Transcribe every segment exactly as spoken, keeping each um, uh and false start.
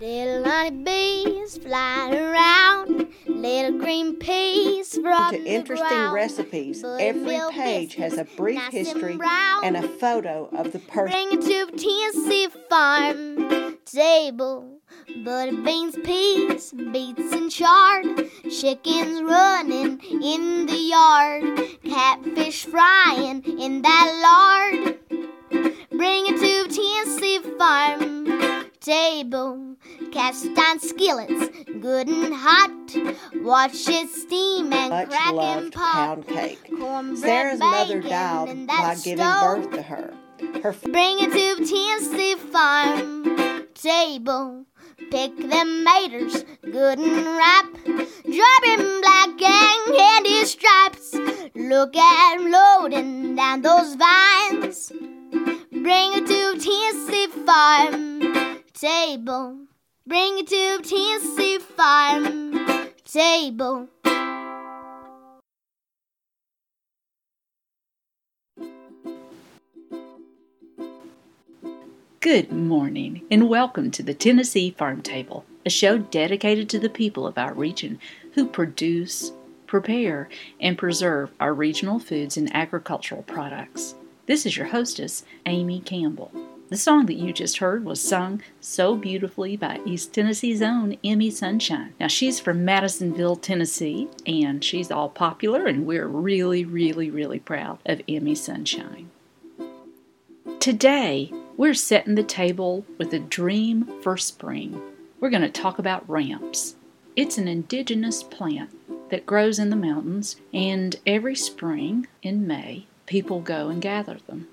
Little honeybees flying around, little green peas from to interesting ground. Recipes. But every page has a brief nice history and, and a photo of the person. Bring it to a Tennessee farm table. Butter beans, peas, beets and chard. Chickens running in the yard. Catfish frying in that lard. Bring it to a Tennessee farm table. Cast iron skillets, good and hot. Watch it steam and much crack and pop. Pound cake. Cornbread Sarah's mother died by stove. Giving birth to her. her f- Bring it to a Tennessee farm table. Pick them maters, good and ripe. Drop in black and candy stripes. Look at 'em loading down those vines. Bring it to a Tennessee farm table. Bring it to a Tennessee farm table. Good morning, and welcome to the Tennessee Farm Table, a show dedicated to the people of our region who produce, prepare, and preserve our regional foods and agricultural products. This is your hostess, Amy Campbell. The song that you just heard was sung so beautifully by East Tennessee's own Emi Sunshine. Now, she's from Madisonville, Tennessee, and she's all popular, and we're really, really, really proud of Emi Sunshine. Today, we're setting the table with a dream for spring. We're going to talk about ramps. It's an indigenous plant that grows in the mountains, and every spring in May, people go and gather them.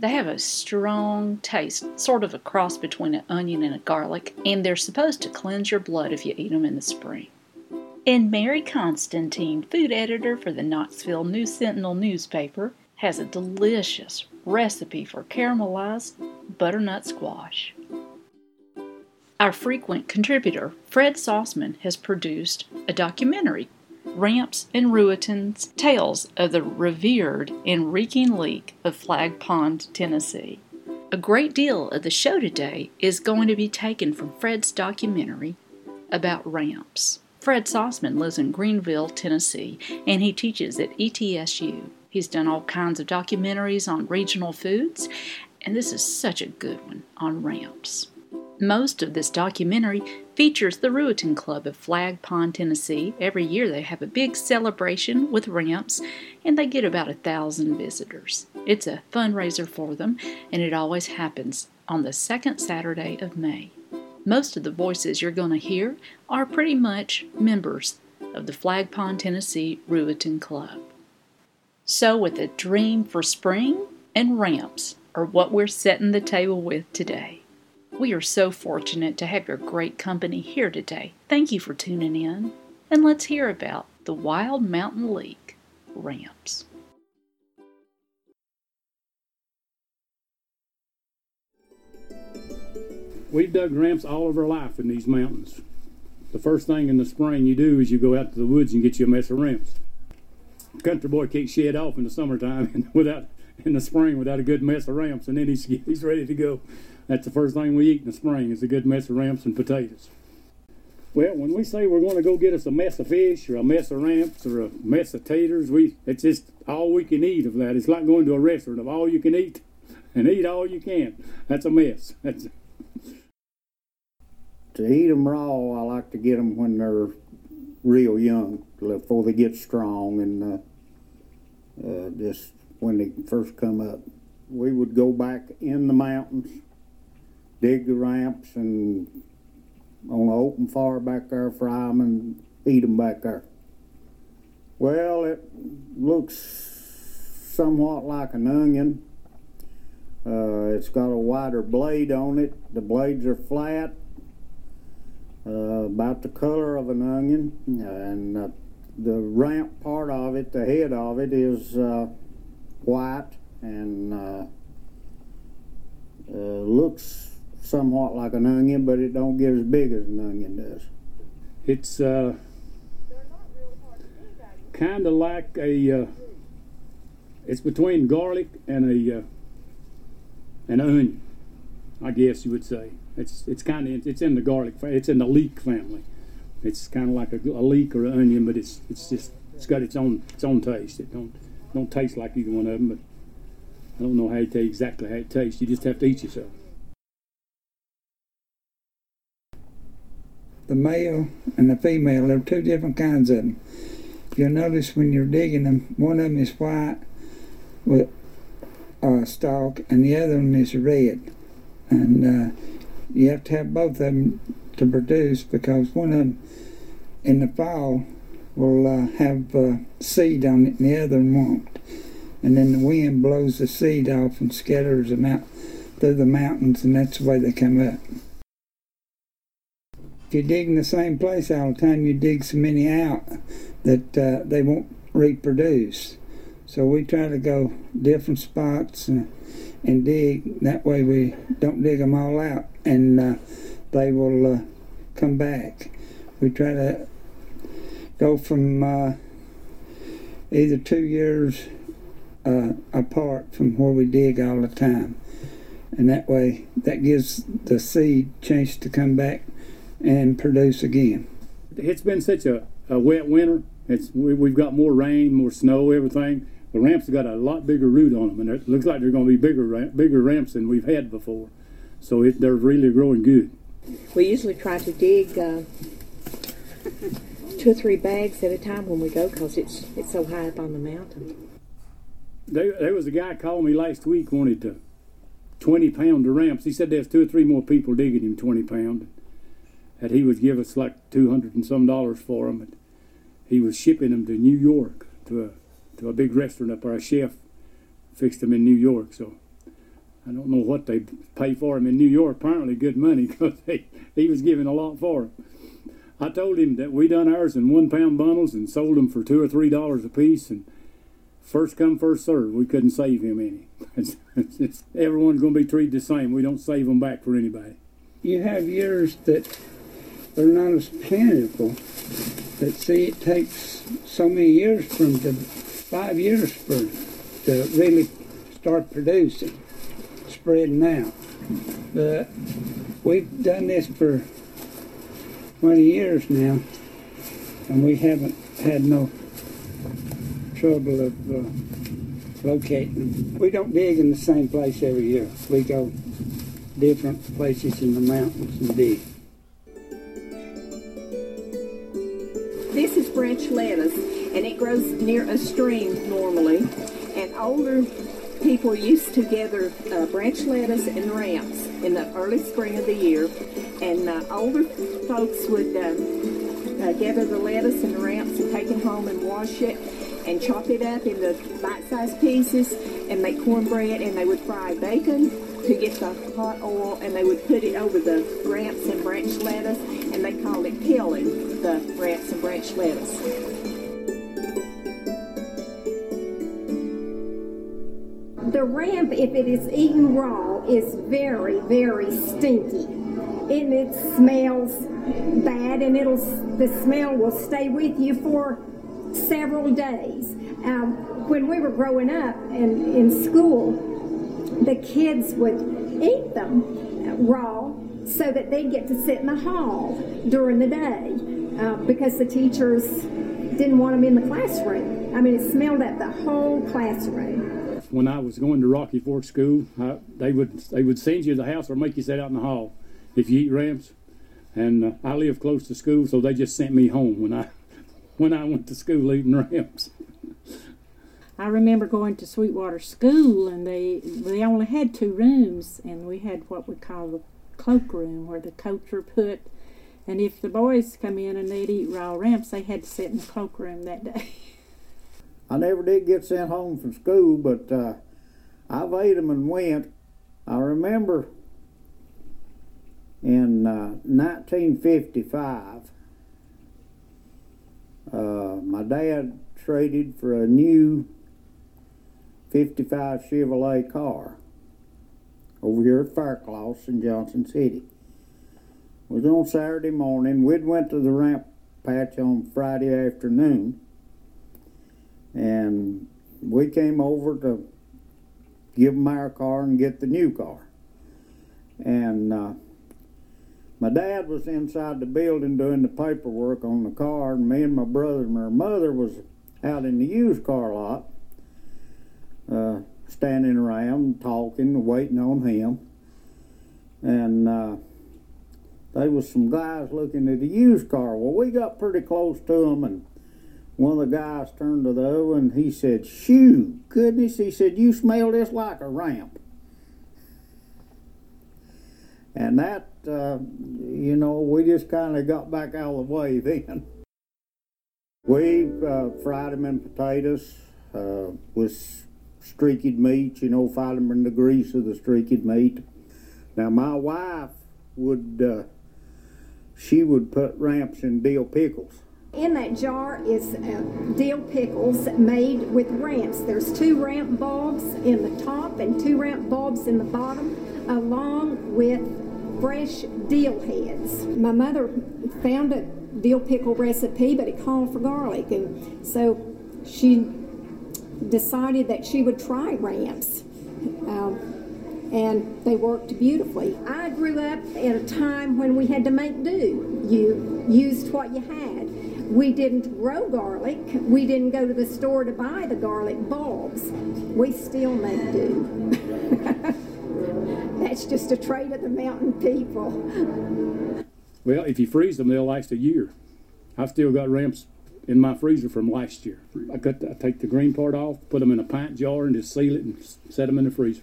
They have a strong taste, sort of a cross between an onion and a garlic, and they're supposed to cleanse your blood if you eat them in the spring. And Mary Constantine, food editor for the Knoxville New Sentinel newspaper, has a delicious recipe for caramelized butternut squash. Our frequent contributor, Fred Sauceman, has produced a documentary, Ramps and Ruitons, Tales of the Revered and Reeking Leek of Flag Pond, Tennessee. A great deal of the show today is going to be taken from Fred's documentary about ramps. Fred Sauceman lives in Greenville, Tennessee, and he teaches at E T S U. He's done all kinds of documentaries on regional foods, and this is such a good one on ramps. Most of this documentary features the Rooten Club of Flag Pond, Tennessee. Every year they have a big celebration with ramps, and they get about a thousand visitors. It's a fundraiser for them, and it always happens on the second Saturday of May. Most of the voices you're going to hear are pretty much members of the Flag Pond, Tennessee Rooten Club. So with a dream for spring and ramps are what we're setting the table with today. We are so fortunate to have your great company here today. Thank you for tuning in, and let's hear about the wild mountain leek, ramps. We've dug ramps all of our life in these mountains. The first thing in the spring you do is you go out to the woods and get you a mess of ramps. A country boy can't shed off in the summertime without, in the spring without a good mess of ramps, and then he's, he's ready to go. That's the first thing we eat in the spring is a good mess of ramps and potatoes. Well, when we say we're going to go get us a mess of fish or a mess of ramps or a mess of taters, we it's just all we can eat of that. It's like going to a restaurant of all you can eat and eat all you can. That's a mess. That's a... To eat them raw, I like to get them when they're real young, before they get strong and uh, uh, just when they first come up. We would go back in the mountains, dig the ramps, and on an open fire back there, fry them and eat them back there. Well, it looks somewhat like an onion. Uh, it's got a wider blade on it. The blades are flat, uh, about the color of an onion. And uh, the ramp part of it, the head of it, is uh, white and uh, uh, looks somewhat like an onion, but it don't get as big as an onion does. It's uh, kind of like a, uh, it's between garlic and a uh, an onion. I guess you would say. It's it's kind of it's in the garlic. It's in the leek family. It's kind of like a, a leek or an onion, but it's it's just it's got its own its own taste. It don't don't taste like either one of them. But I don't know how to tell you exactly how it tastes. You just have to eat yourself. The male and the female, there are two different kinds of them. You'll notice when you're digging them, one of them is white with a stalk, and the other one is red. And uh, you have to have both of them to produce, because one of them in the fall will uh, have uh, seed on it, and the other one won't. And then the wind blows the seed off and scatters them out through the mountains, and that's the way they come up. If you dig in the same place all the time, you dig so many out that uh, they won't reproduce. So we try to go different spots and, and dig. That way we don't dig them all out, and uh, they will uh, come back. We try to go from uh, either two years uh, apart from where we dig all the time. And that way, that gives the seed a chance to come back and produce again. It's been such a, a wet winter. It's we, we've got more rain, more snow, everything. The ramps have got a lot bigger root on them, and it looks like they're going to be bigger bigger ramps than we've had before. So it, they're really growing good. We usually try to dig uh, two or three bags at a time when we go, because it's, it's so high up on the mountain. There, there was a guy calling me last week, wanted to twenty pound the ramps. He said there's two or three more people digging him twenty pound. That he would give us like two hundred and some dollars for them. And he was shipping them to New York, to a, to a big restaurant up there. A chef fixed them in New York, so I don't know what they pay for them in New York. Apparently good money, because he, he was giving a lot for them. I told him that we done ours in one pound bundles and sold them for two or three dollars a piece, and first come, first serve. We couldn't save him any. It's, it's, it's, everyone's going to be treated the same. We don't save them back for anybody. You have years that they're not as plentiful. But see, it takes so many years for them to, five years for them to really start producing, spreading out. But we've done this for twenty years now, and we haven't had no trouble of uh, locating them. We don't dig in the same place every year. We go different places in the mountains and dig. This is branch lettuce, and it grows near a stream normally. And older people used to gather uh, branch lettuce and ramps in the early spring of the year. And uh, older folks would uh, uh, gather the lettuce and ramps and take it home and wash it and chop it up into bite-sized pieces and make cornbread. And they would fry bacon to get the hot oil, and they would put it over the ramps and branch lettuce, and they called it peeling the ramps and branch lettuce. The ramp, if it is eaten raw, is very, very stinky, and it smells bad, and it'll the smell will stay with you for several days. Um, when we were growing up and in school, the kids would eat them raw, so that they'd get to sit in the hall during the day. Uh, because the teachers didn't want them in the classroom. I mean, it smelled up the whole classroom. When I was going to Rocky Fork School, I, they would they would send you to the house or make you sit out in the hall if you eat ramps. And uh, I live close to school, so they just sent me home when I when I went to school eating ramps. I remember going to Sweetwater School, and they they only had two rooms, and we had what we call the cloakroom, where the coats were put. And if the boys come in and they'd eat raw ramps, they had to sit in the cloakroom that day. I never did get sent home from school, but uh, I've ate them and went. I remember in uh, nineteen fifty-five, uh, my dad traded for a new fifty-five Chevrolet car over here at Faircloths in Johnson City. It was on Saturday morning. We'd went to the ramp patch on Friday afternoon, and we came over to give them our car and get the new car. And uh, my dad was inside the building doing the paperwork on the car, and me and my brother and my mother was out in the used car lot, uh, standing around, talking, waiting on him. And uh, there was some guys looking at the used car. Well, we got pretty close to them, and one of the guys turned to the other, and he said, "Shoo, goodness," he said, "you smell this like a ramp." And that, uh, you know, we just kind of got back out of the way then. We uh, fried them in potatoes uh, with streaked meat, you know, fried them in the grease of the streaked meat. Now, my wife would, uh, she would put ramps in dill pickles. In that jar is uh, dill pickles made with ramps. There's two ramp bulbs in the top and two ramp bulbs in the bottom, along with fresh dill heads. My mother found a dill pickle recipe, but it called for garlic, and so she decided that she would try ramps. Uh, and they worked beautifully. I grew up at a time when we had to make do. You used what you had. We didn't grow garlic. We didn't go to the store to buy the garlic bulbs. We still make do. That's just a trait of the mountain people. Well, if you freeze them, they'll last a year. I've still got ramps in my freezer from last year. I, cut the, I take the green part off, put them in a pint jar, and just seal it and set them in the freezer.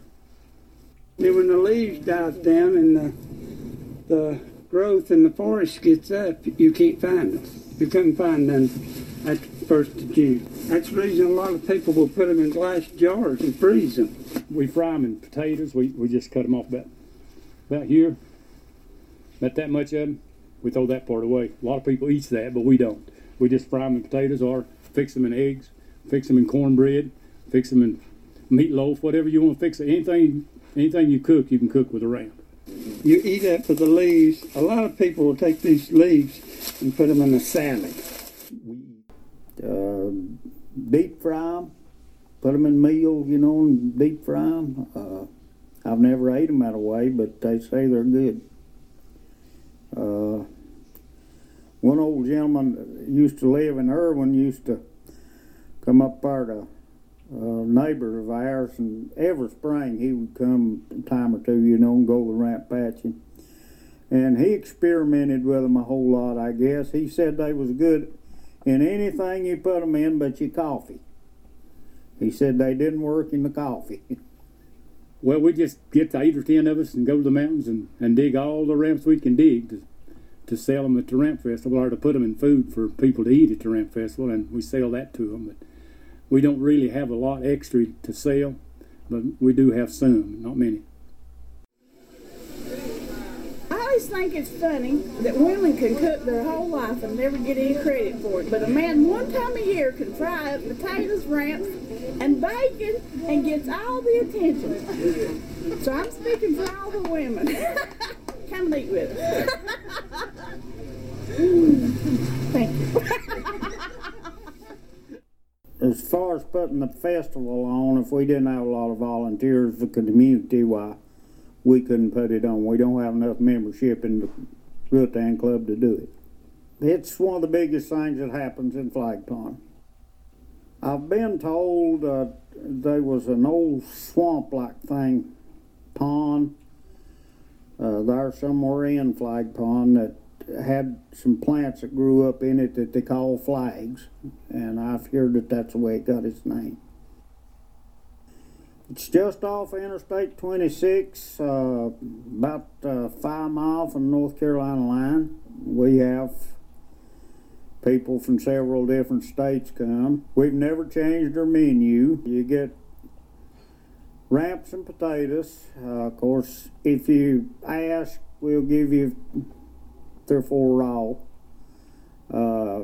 When the leaves dies down and the, the growth in the forest gets up, you can't find them. You couldn't find them at the first of June. That's the reason a lot of people will put them in glass jars and freeze them. We fry them in potatoes. We, we just cut them off about, about here, about that much of them. We throw that part away. A lot of people eat that, but we don't. We just fry them in potatoes or fix them in eggs, fix them in cornbread, fix them in meatloaf, whatever you want to fix it, anything. Anything you cook, you can cook with a ramp. You eat up for the leaves. A lot of people will take these leaves and put them in a salad. Uh, deep fry them, put them in meal, you know, and deep fry them. Uh, I've never ate them that way, but they say they're good. Uh, one old gentleman used to live in Irwin, used to come up there to a uh, neighbor of ours, and every spring he would come a time or two, you know, and go to the ramp patching. And he experimented with them a whole lot, I guess. He said they was good in anything you put them in but your coffee. He said they didn't work in the coffee. Well, we just get the eight or ten of us and go to the mountains and, and dig all the ramps we can dig to, to sell them at the ramp festival, or to put them in food for people to eat at the ramp festival, and we sell that to them. But we don't really have a lot extra to sell, but we do have some, not many. I always think it's funny that women can cook their whole life and never get any credit for it, but a man one time a year can fry up potatoes, ramps, and bacon and gets all the attention. So I'm speaking for all the women. Come and eat with us. Thank you. As far as putting the festival on, if we didn't have a lot of volunteers, the community, why, we couldn't put it on. We don't have enough membership in the Rooten Club to do it. It's one of the biggest things that happens in Flag Pond. I've been told uh, there was an old swamp-like thing, pond, uh, there somewhere in Flag Pond that had some plants that grew up in it that they call flags, and I've heard that that's the way it got its name. It's just off Interstate twenty-six, uh, about uh, five miles from the North Carolina line. We have people from several different states come. We've never changed our menu. You get ramps and potatoes. Uh, of course, if you ask, we'll give you three or four raw. Uh,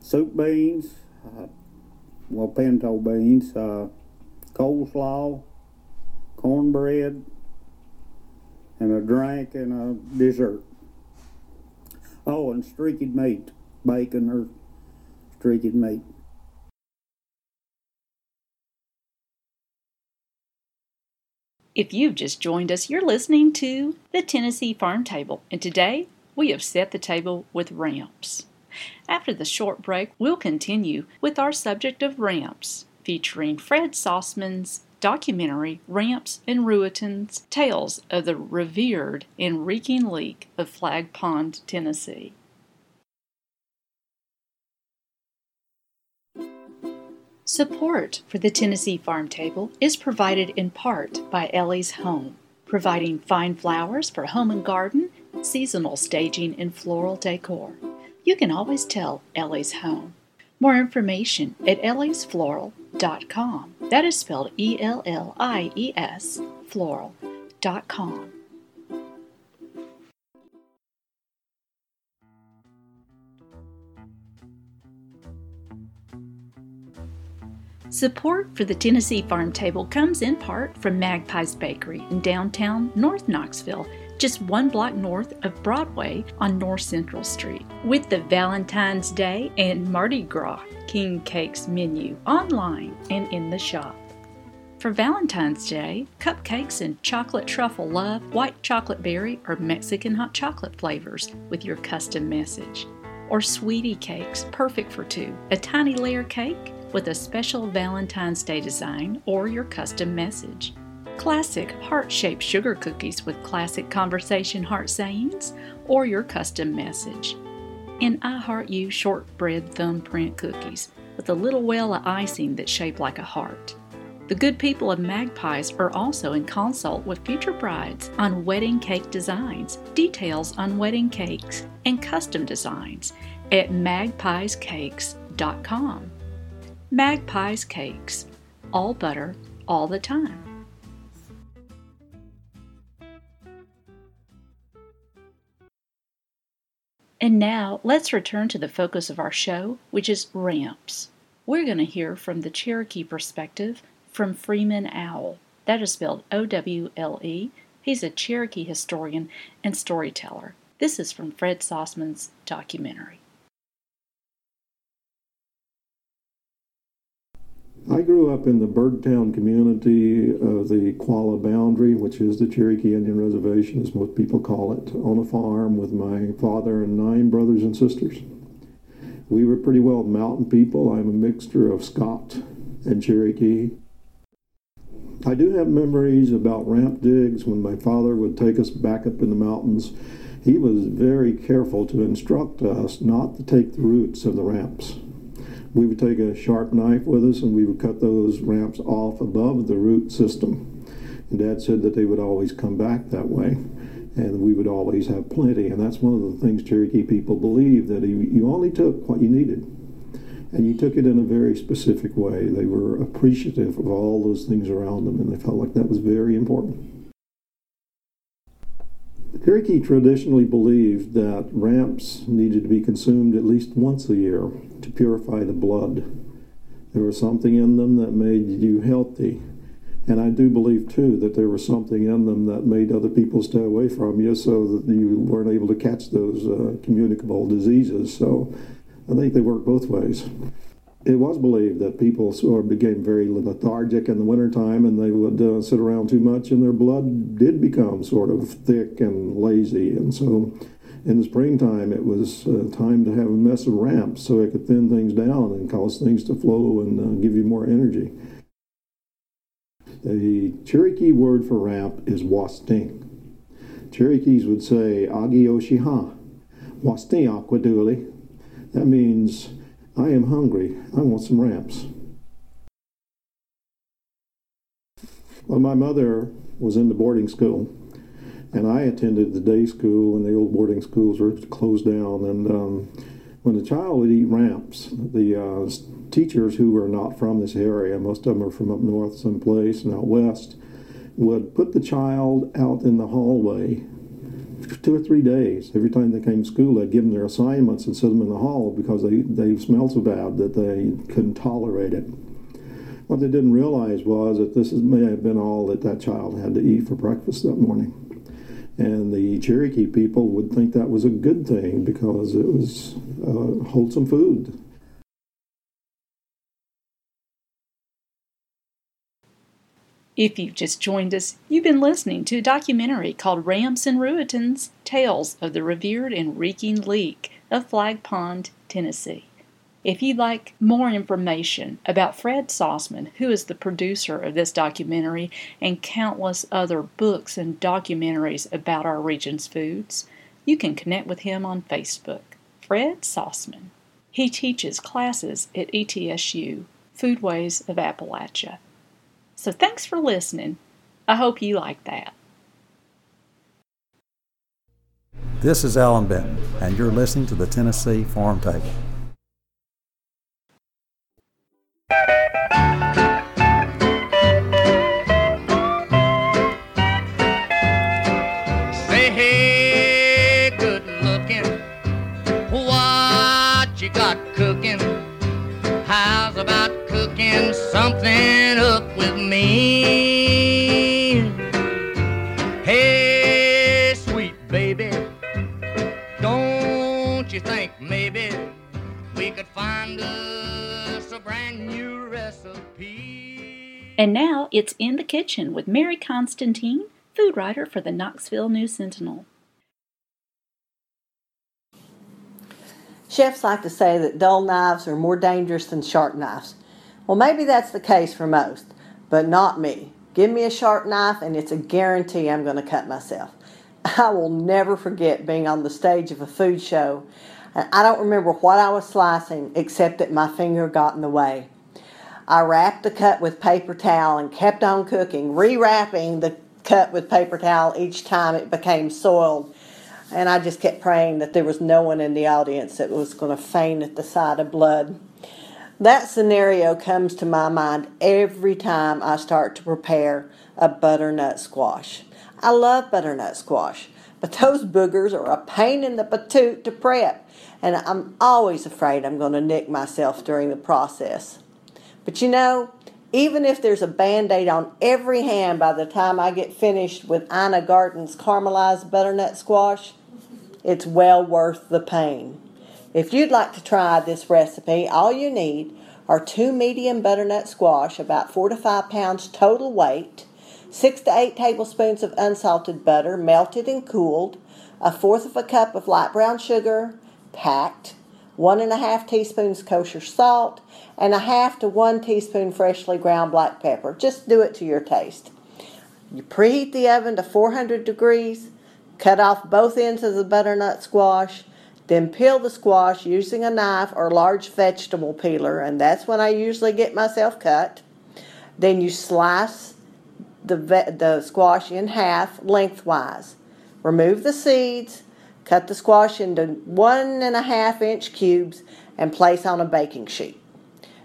soup beans, uh, well, pinto beans, uh, coleslaw, cornbread, and a drink and a dessert. Oh, and streaked meat, bacon or streaked meat. If you've just joined us, you're listening to the Tennessee Farm Table, and today we have set the table with ramps. After the short break, we'll continue with our subject of ramps, featuring Fred Sauceman's documentary Ramps and Ruitons, Tales of the Revered and Reeking Leak of Flag Pond, Tennessee. Support for the Tennessee Farm Table is provided in part by Ellie's Home, providing fine flowers for home and garden, seasonal staging, and floral decor. You can always tell Ellie's Home. More information at ellies floral dot com. That is spelled E L L I E S, floral dot com. Support for the Tennessee Farm Table comes in part from Magpie's Bakery in downtown North Knoxville, just one block north of Broadway on North Central Street, with the Valentine's Day and Mardi Gras King Cakes menu online and in the shop. For Valentine's Day, cupcakes and chocolate truffle love, white chocolate berry, or Mexican hot chocolate flavors with your custom message. Or sweetie cakes, perfect for two, a tiny layer cake with a special Valentine's Day design or your custom message. Classic heart-shaped sugar cookies with classic conversation heart sayings or your custom message. And I Heart You shortbread thumbprint cookies with a little well of icing that's shaped like a heart. The good people of Magpies are also in consult with future brides on wedding cake designs, details on wedding cakes, and custom designs at magpies cakes dot com. Magpie's Cakes, all butter, all the time. And now, let's return to the focus of our show, which is ramps. We're going to hear from the Cherokee perspective from Freeman Owle. That is spelled O W L E. He's a Cherokee historian and storyteller. This is from Fred Sauceman's documentary. I grew up in the Birdtown community of the Qualla Boundary, which is the Cherokee Indian Reservation, as most people call it, on a farm with my father and nine brothers and sisters. We were pretty well mountain people. I'm a mixture of Scot and Cherokee. I do have memories about ramp digs when my father would take us back up in the mountains. He was very careful to instruct us not to take the roots of the ramps. We would take a sharp knife with us and we would cut those ramps off above the root system. And Dad said that they would always come back that way and we would always have plenty. And that's one of the things Cherokee people believe, that you only took what you needed. And you took it in a very specific way. They were appreciative of all those things around them and they felt like that was very important. Cherokee traditionally believed that ramps needed to be consumed at least once a year to purify the blood. There was something in them that made you healthy. And I do believe, too, that there was something in them that made other people stay away from you so that you weren't able to catch those uh, communicable diseases. So I think they work both ways. It was believed that people sort of became very lethargic in the wintertime and they would uh, sit around too much and their blood did become sort of thick and lazy. And so in the springtime, it was uh, time to have a mess of ramps so it could thin things down and cause things to flow and uh, give you more energy. The Cherokee word for ramp is wasting. Cherokees would say, Agioshi-ha, wasting aquaduli. That means, I am hungry, I want some ramps. Well, my mother was in the boarding school. And I attended the day school, and the old boarding schools were closed down. And um, when the child would eat ramps, the uh, teachers who were not from this area, most of them are from up north someplace and out west, would put the child out in the hallway for two or three days. Every time they came to school, they'd give them their assignments and set them in the hall because they, they smelled so bad that they couldn't tolerate it. What they didn't realize was that this may have been all that that child had to eat for breakfast that morning. And the Cherokee people would think that was a good thing because it was uh, wholesome food. If you've just joined us, you've been listening to a documentary called Rams and Ruitans, Tales of the Revered and Reeking Leek of Flag Pond, Tennessee. If you'd like more information about Fred Sauceman, who is the producer of this documentary and countless other books and documentaries about our region's foods, you can connect with him on Facebook. Fred Sauceman. He teaches classes at E T S U, Foodways of Appalachia. So thanks for listening. I hope you like that. This is Alan Benton, and you're listening to the Tennessee Farm Table. Something up with me. Hey, sweet baby, don't you think maybe we could find us a brand new recipe? And now it's In the Kitchen with Mary Constantine, food writer for the Knoxville News Sentinel. Chefs like to say that dull knives are more dangerous than sharp knives. Well, maybe that's the case for most, but not me. Give me a sharp knife and it's a guarantee I'm going to cut myself. I will never forget being on the stage of a food show, and I don't remember what I was slicing except that my finger got in the way. I wrapped the cut with paper towel and kept on cooking, rewrapping the cut with paper towel each time it became soiled. And I just kept praying that there was no one in the audience that was going to faint at the sight of blood. That scenario comes to my mind every time I start to prepare a butternut squash. I love butternut squash, but those boogers are a pain in the patoot to prep, and I'm always afraid I'm going to nick myself during the process. But you know, even if there's a Band-Aid on every hand by the time I get finished with Ina Garden's caramelized butternut squash, it's well worth the pain. If you'd like to try this recipe, all you need are two medium butternut squash, about four to five pounds total weight, six to eight tablespoons of unsalted butter, melted and cooled, a fourth of a cup of light brown sugar, packed, one and a half teaspoons kosher salt, and a half to one teaspoon freshly ground black pepper. Just do it to your taste. You preheat the oven to four hundred degrees, cut off both ends of the butternut squash, then peel the squash using a knife or large vegetable peeler, and that's when I usually get myself cut. Then you slice the ve- the squash in half lengthwise. Remove the seeds, cut the squash into one and a half inch cubes, and place on a baking sheet.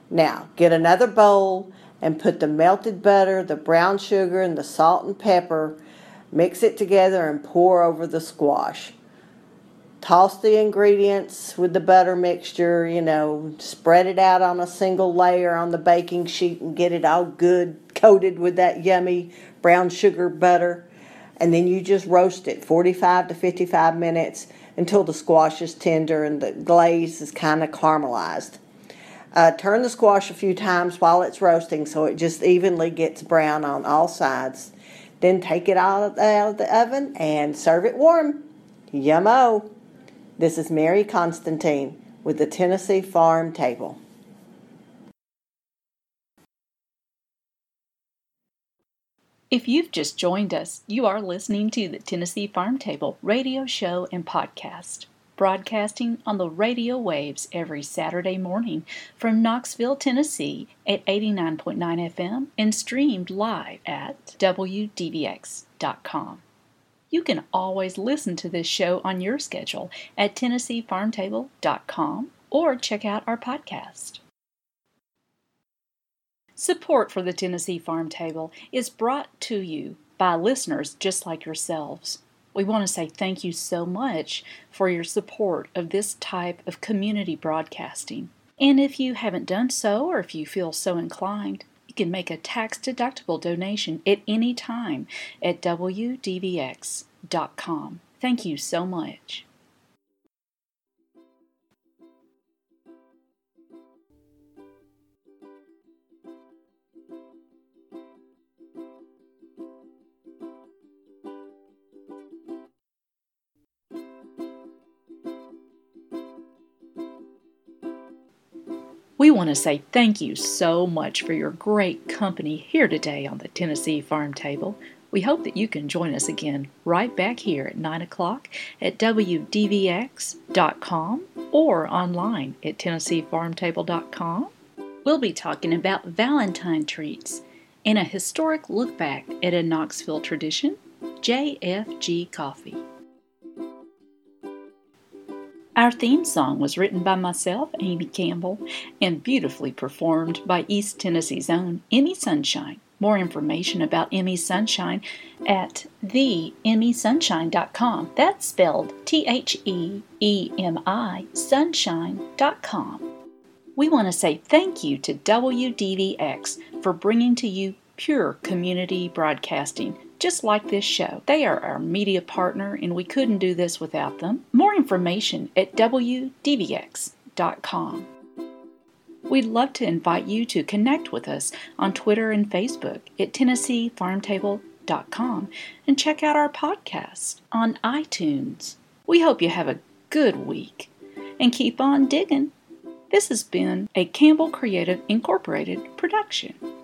Now, get another bowl and put the melted butter, the brown sugar, and the salt and pepper. Mix it together and pour over the squash. Toss the ingredients with the butter mixture, you know, spread it out on a single layer on the baking sheet and get it all good coated with that yummy brown sugar butter. And then you just roast it forty-five to fifty-five minutes until the squash is tender and the glaze is kind of caramelized. Uh, turn the squash a few times while it's roasting so it just evenly gets brown on all sides. Then take it out of the, out of the oven and serve it warm. Yum-o! This is Mary Constantine with the Tennessee Farm Table. If you've just joined us, you are listening to the Tennessee Farm Table radio show and podcast, broadcasting on the radio waves every Saturday morning from Knoxville, Tennessee at eighty-nine point nine F M and streamed live at W D V X dot com. You can always listen to this show on your schedule at Tennessee Farm Table dot com or check out our podcast. Support for the Tennessee Farm Table is brought to you by listeners just like yourselves. We want to say thank you so much for your support of this type of community broadcasting. And if you haven't done so, or if you feel so inclined, you can make a tax-deductible donation at any time at W D V X dot com. Thank you so much. We want to say thank you so much for your great company here today on the Tennessee Farm Table. We hope that you can join us again right back here at nine o'clock at W D V X dot com or online at Tennessee Farm Table dot com. We'll be talking about Valentine treats and a historic look back at a Knoxville tradition, J F G Coffee. Our theme song was written by myself, Amy Campbell, and beautifully performed by East Tennessee's own Emi Sunshine. More information about Emi Sunshine at the emi sunshine dot com. That's spelled T H E E M I sunshine dot com. We want to say thank you to W D V X for bringing to you pure community broadcasting, just like this show. They are our media partner, and we couldn't do this without them. More information at W D V X dot com. We'd love to invite you to connect with us on Twitter and Facebook at Tennessee Farm Table dot com and check out our podcast on iTunes. We hope you have a good week and keep on digging. This has been a Campbell Creative Incorporated production.